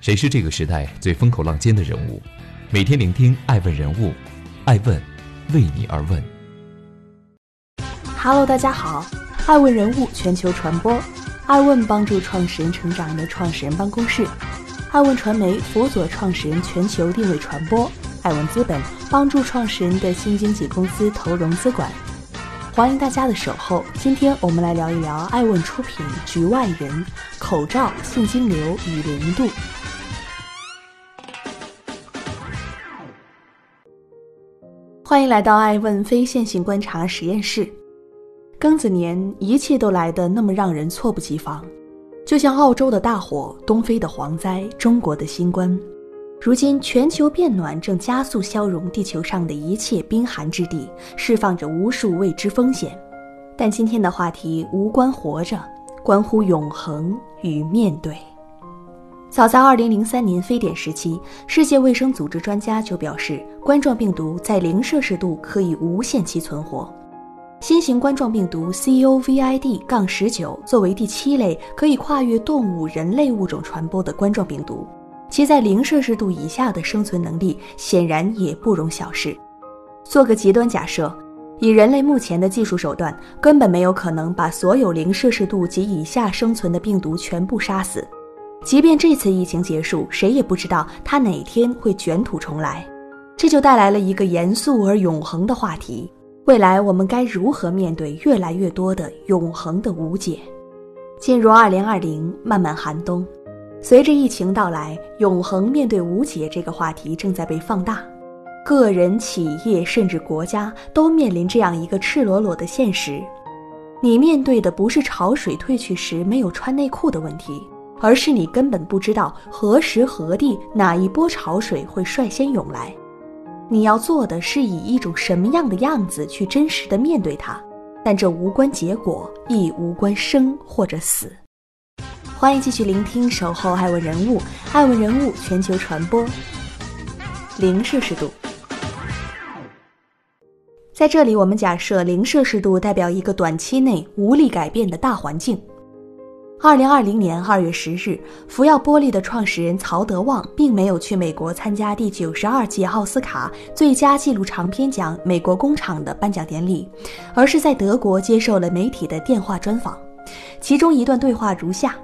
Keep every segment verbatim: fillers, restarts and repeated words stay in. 谁是这个时代最风口浪尖的人物？每天聆听爱问人物，爱问为你而问。Hello， 大家好，爱问人物全球传播，爱问帮助创始人成长的创始人办公室，爱问传媒辅佐创始人全球定位传播，爱问资本帮助创始人的新经纪公司投融资管。欢迎大家的守候，今天我们来聊一聊爱问出品《局外人》，口罩、现金流与零度。欢迎来到爱问非线性观察实验室。庚子年，一切都来得那么让人猝不及防，就像澳洲的大火、东非的蝗灾、中国的新冠。如今全球变暖正加速消融地球上的一切冰寒之地，释放着无数未知风险。但今天的话题无关活着，关乎永恒与面对。早在二零零三年非典时期，世界卫生组织专家就表示，冠状病毒在零摄氏度可以无限期存活。新型冠状病毒 COVID 十九 作为第七类可以跨越动物人类物种传播的冠状病毒，其在零摄氏度以下的生存能力显然也不容小视。做个极端假设，以人类目前的技术手段，根本没有可能把所有零摄氏度及以下生存的病毒全部杀死。即便这次疫情结束，谁也不知道它哪天会卷土重来。这就带来了一个严肃而永恒的话题：未来我们该如何面对越来越多的永恒的无解？进入二零二零，漫漫寒冬，随着疫情到来，永恒面对无解这个话题正在被放大，个人、企业甚至国家都面临这样一个赤裸裸的现实：你面对的不是潮水退去时没有穿内裤的问题，而是你根本不知道何时何地哪一波潮水会率先涌来。你要做的是以一种什么样的样子去真实的面对它，但这无关结果，亦无关生或者死。欢迎继续聆听守候爱问人物，爱问人物全球传播。零摄氏度，在这里我们假设零摄氏度代表一个短期内无力改变的大环境。二零二零年二月十日，福耀玻璃的创始人曹德旺并没有去美国参加第九十二届奥斯卡最佳纪录长片奖美国工厂的颁奖典礼，而是在德国接受了媒体的电话专访。其中一段对话如下：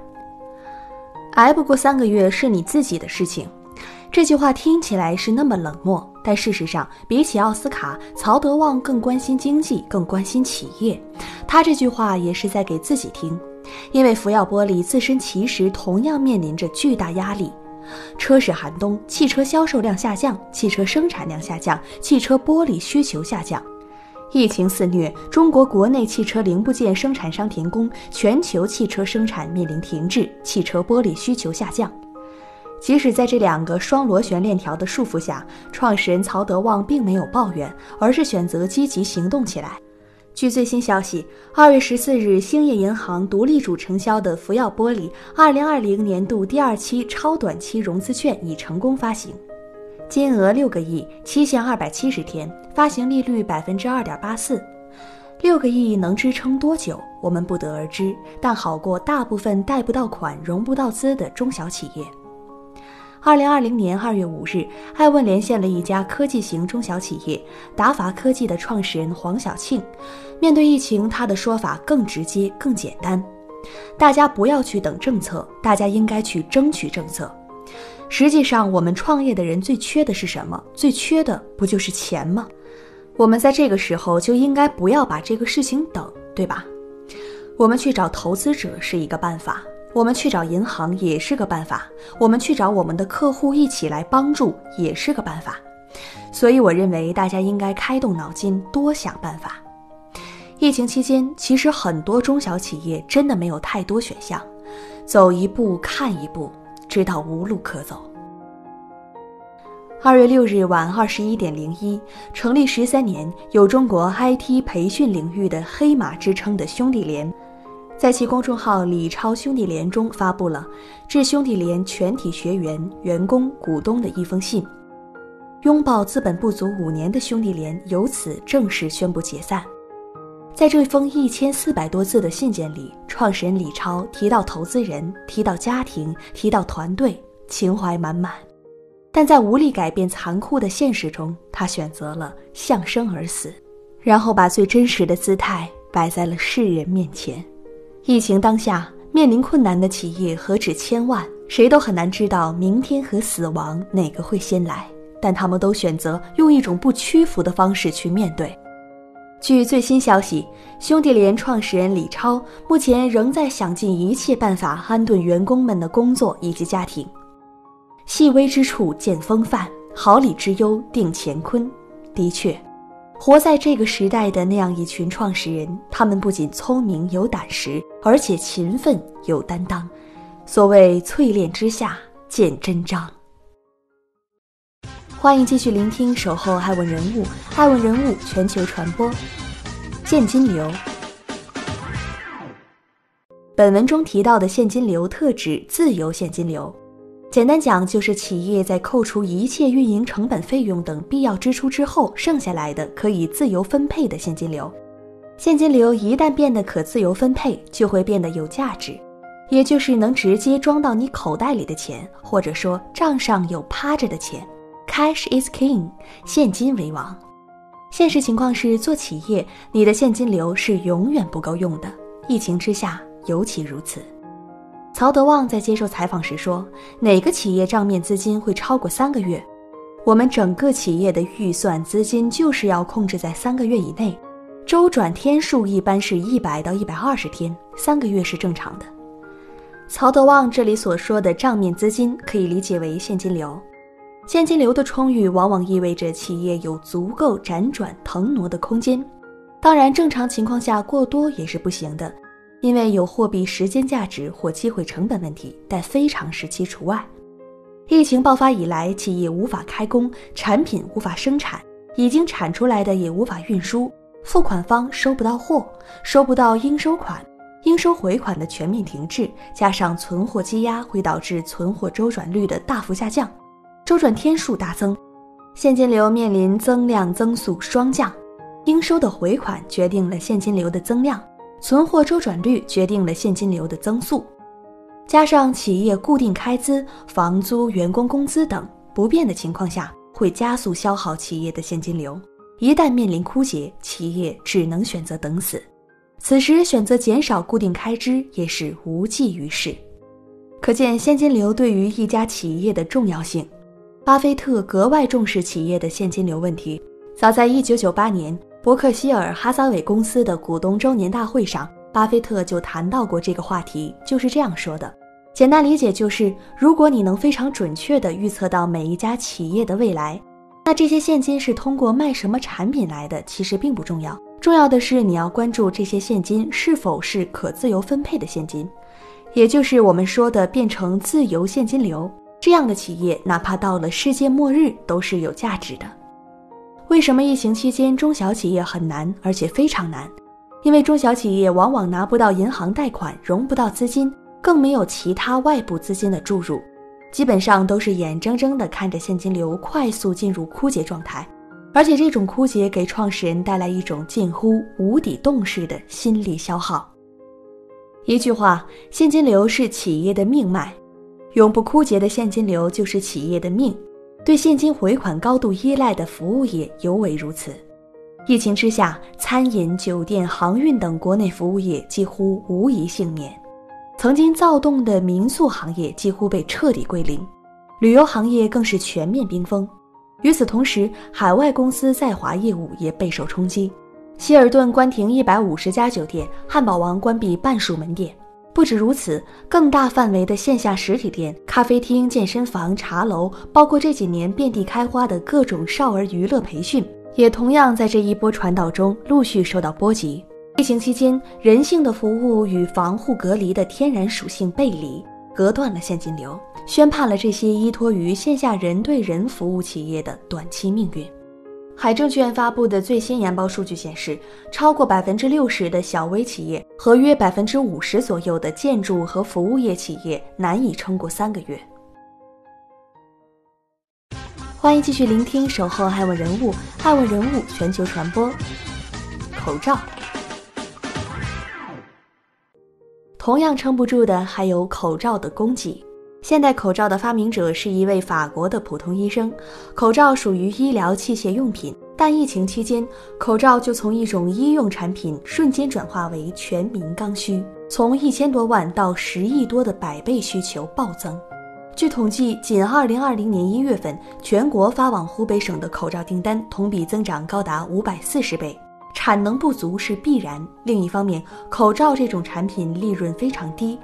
挨不过三个月是你自己的事情。这句话听起来是那么冷漠，但事实上，比起奥斯卡，曹德旺更关心经济，更关心企业。他这句话也是在给自己听，因为福耀玻璃自身其实同样面临着巨大压力。车市寒冬，汽车销售量下降，汽车生产量下降，汽车玻璃需求下降。疫情肆虐，中国国内汽车零部件生产商停工，全球汽车生产面临停滞，汽车玻璃需求下降。即使在这两个双螺旋链条的束缚下，创始人曹德旺并没有抱怨，而是选择积极行动起来。据最新消息，二月十四日，兴业银行独立主承销的福耀玻璃二零二零年度第二期超短期融资券已成功发行，金额六个亿，期限二百七十天，发行利率 百分之二点八四。 六个亿能支撑多久，我们不得而知，但好过大部分贷不到款、融不到资的中小企业。二零二零年二月五日，爱问连线了一家科技型中小企业达伐科技的创始人黄晓庆。面对疫情，他的说法更直接、更简单：大家不要去等政策，大家应该去争取政策。实际上，我们创业的人最缺的是什么？最缺的不就是钱吗？我们在这个时候就应该不要把这个事情等，对吧？我们去找投资者是一个办法，我们去找银行也是个办法，我们去找我们的客户一起来帮助也是个办法。所以我认为大家应该开动脑筋，多想办法。疫情期间，其实很多中小企业真的没有太多选项，走一步看一步，直到无路可走。二月六日晚二十一点零一，成立十三年、有中国 I T 培训领域的黑马之称的兄弟连，在其公众号李超兄弟连中发布了致兄弟连全体学员、员工、股东的一封信。拥抱资本不足五年的兄弟连由此正式宣布解散。在这封一千四百多字的信件里，创始人李超提到投资人，提到家庭，提到团队，情怀满满。但在无力改变残酷的现实中，他选择了向生而死，然后把最真实的姿态摆在了世人面前。疫情当下，面临困难的企业何止千万，谁都很难知道明天和死亡哪个会先来，但他们都选择用一种不屈服的方式去面对。据最新消息，兄弟连创始人李超目前仍在想尽一切办法安顿员工们的工作以及家庭。细微之处见风范，毫厘之忧定乾坤。的确，活在这个时代的那样一群创始人，他们不仅聪明有胆识，而且勤奋有担当。所谓淬炼之下见真章。欢迎继续聆听《守候爱问人物》，爱问人物全球传播，现金流。本文中提到的现金流特指自由现金流，简单讲就是企业在扣除一切运营成本费用等必要支出之后，剩下来的可以自由分配的现金流。现金流一旦变得可自由分配，就会变得有价值，也就是能直接装到你口袋里的钱，或者说账上有趴着的钱。Cash is king， 现金为王。现实情况是，做企业，你的现金流是永远不够用的，疫情之下尤其如此。曹德旺在接受采访时说，哪个企业账面资金会超过三个月？我们整个企业的预算资金就是要控制在三个月以内，周转天数一般是一百到一百二十天，三个月是正常的。曹德旺这里所说的账面资金可以理解为现金流。现金流的充裕往往意味着企业有足够辗转腾挪的空间，当然正常情况下过多也是不行的，因为有货币时间价值或机会成本问题，但非常时期除外。疫情爆发以来，企业无法开工，产品无法生产，已经产出来的也无法运输，付款方收不到货，收不到应收款，应收回款的全面停滞，加上存货积压，会导致存货周转率的大幅下降，周转天数大增，现金流面临增量增速双降。应收的回款决定了现金流的增量，存货周转率决定了现金流的增速。加上企业固定开支、房租、员工工资等不变的情况下，会加速消耗企业的现金流。一旦面临枯竭，企业只能选择等死。此时选择减少固定开支也是无济于事。可见现金流对于一家企业的重要性。巴菲特格外重视企业的现金流问题。早在一九九八年，伯克希尔哈撒韦公司的股东周年大会上，巴菲特就谈到过这个话题，就是这样说的。简单理解就是，如果你能非常准确地预测到每一家企业的未来，那这些现金是通过卖什么产品来的，其实并不重要。重要的是你要关注这些现金是否是可自由分配的现金，也就是我们说的变成自由现金流。这样的企业哪怕到了世界末日都是有价值的。为什么疫情期间中小企业很难，而且非常难？因为中小企业往往拿不到银行贷款，融不到资金，更没有其他外部资金的注入，基本上都是眼睁睁地看着现金流快速进入枯竭状态，而且这种枯竭给创始人带来一种近乎无底洞式的心力消耗。一句话，现金流是企业的命脉，永不枯竭的现金流就是企业的命，对现金回款高度依赖的服务业尤为如此。疫情之下，餐饮、酒店、航运等国内服务业几乎无一幸免，曾经躁动的民宿行业几乎被彻底归零，旅游行业更是全面冰封。与此同时，海外公司在华业务也备受冲击，希尔顿关停一百五十家酒店，汉堡王关闭半数门店。不止如此，更大范围的线下实体店、咖啡厅、健身房、茶楼，包括这几年遍地开花的各种少儿娱乐培训，也同样在这一波传导中陆续受到波及。疫情期间，人性的服务与防护隔离的天然属性背离，隔断了现金流，宣判了这些依托于线下人对人服务企业的短期命运。海证券发布的最新研报数据显示，超过 百分之六十 的小微企业和约 百分之五十 左右的建筑和服务业企业难以撑过三个月。欢迎继续聆听《守候爱问人物》，爱问人物全球传播。口罩同样撑不住的还有口罩的供给。现代口罩的发明者是一位法国的普通医生，口罩属于医疗器械用品，但疫情期间，口罩就从一种医用产品瞬间转化为全民刚需，从一千多万到十亿多的百倍需求暴增。据统计，仅二零二零年一月份，全国发往湖北省的口罩订单同比增长高达五百四十倍。产能不足是必然，另一方面，口罩这种产品利润非常低，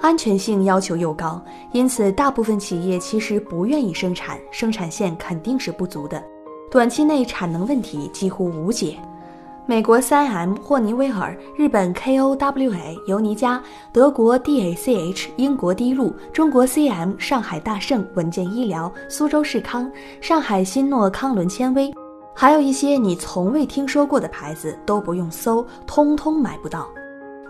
安全性要求又高，因此大部分企业其实不愿意生产，生产线肯定是不足的，短期内产能问题几乎无解。美国 三 M、 霍尼韦尔、日本 K O W A、 尤尼佳、德国 D A C H、 英国滴露、中国 C M、 上海大圣、文健医疗、苏州世康、上海新诺康伦纤维，还有一些你从未听说过的牌子都不用搜，通通买不到。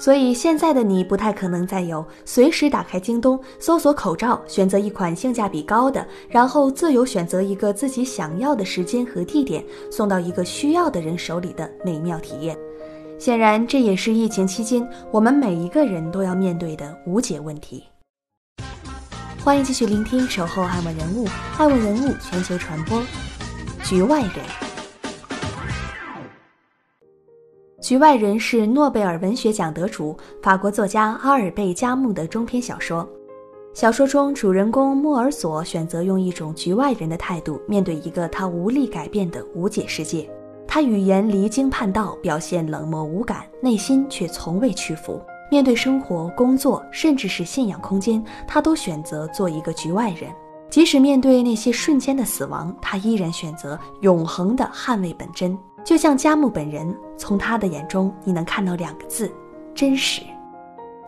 所以现在的你不太可能再有随时打开京东搜索口罩，选择一款性价比高的，然后自由选择一个自己想要的时间和地点，送到一个需要的人手里的美妙体验。显然这也是疫情期间我们每一个人都要面对的无解问题。欢迎继续聆听守候爱问人物，爱问人物全球传播。局外人。局外人是诺贝尔文学奖得主法国作家阿尔贝加穆的中篇小说，小说中主人公莫尔索选择用一种局外人的态度面对一个他无力改变的无解世界，他语言离经叛道，表现冷漠无感，内心却从未屈服，面对生活、工作，甚至是信仰空间，他都选择做一个局外人，即使面对那些瞬间的死亡，他依然选择永恒的捍卫本真。就像加穆本人，从他的眼中你能看到两个字：真实。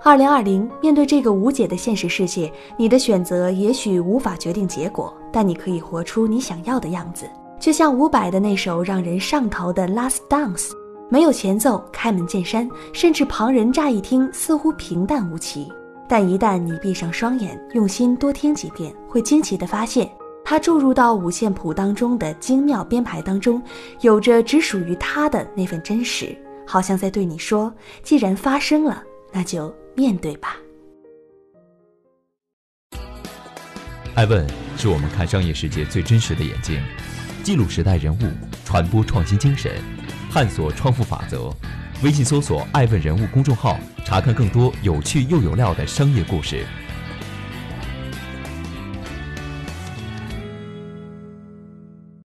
二零二零，面对这个无解的现实世界，你的选择也许无法决定结果，但你可以活出你想要的样子。就像伍佰的那首让人上头的 Last Dance， 没有前奏，开门见山，甚至旁人乍一听似乎平淡无奇，但一旦你闭上双眼，用心多听几遍，会惊奇地发现它注入到五线谱当中的精妙编排当中，有着只属于它的那份真实，好像在对你说，既然发生了，那就面对吧。爱问是我们看商业世界最真实的眼睛，记录时代人物，传播创新精神，探索创富法则。微信搜索爱问人物公众号，查看更多有趣又有料的商业故事。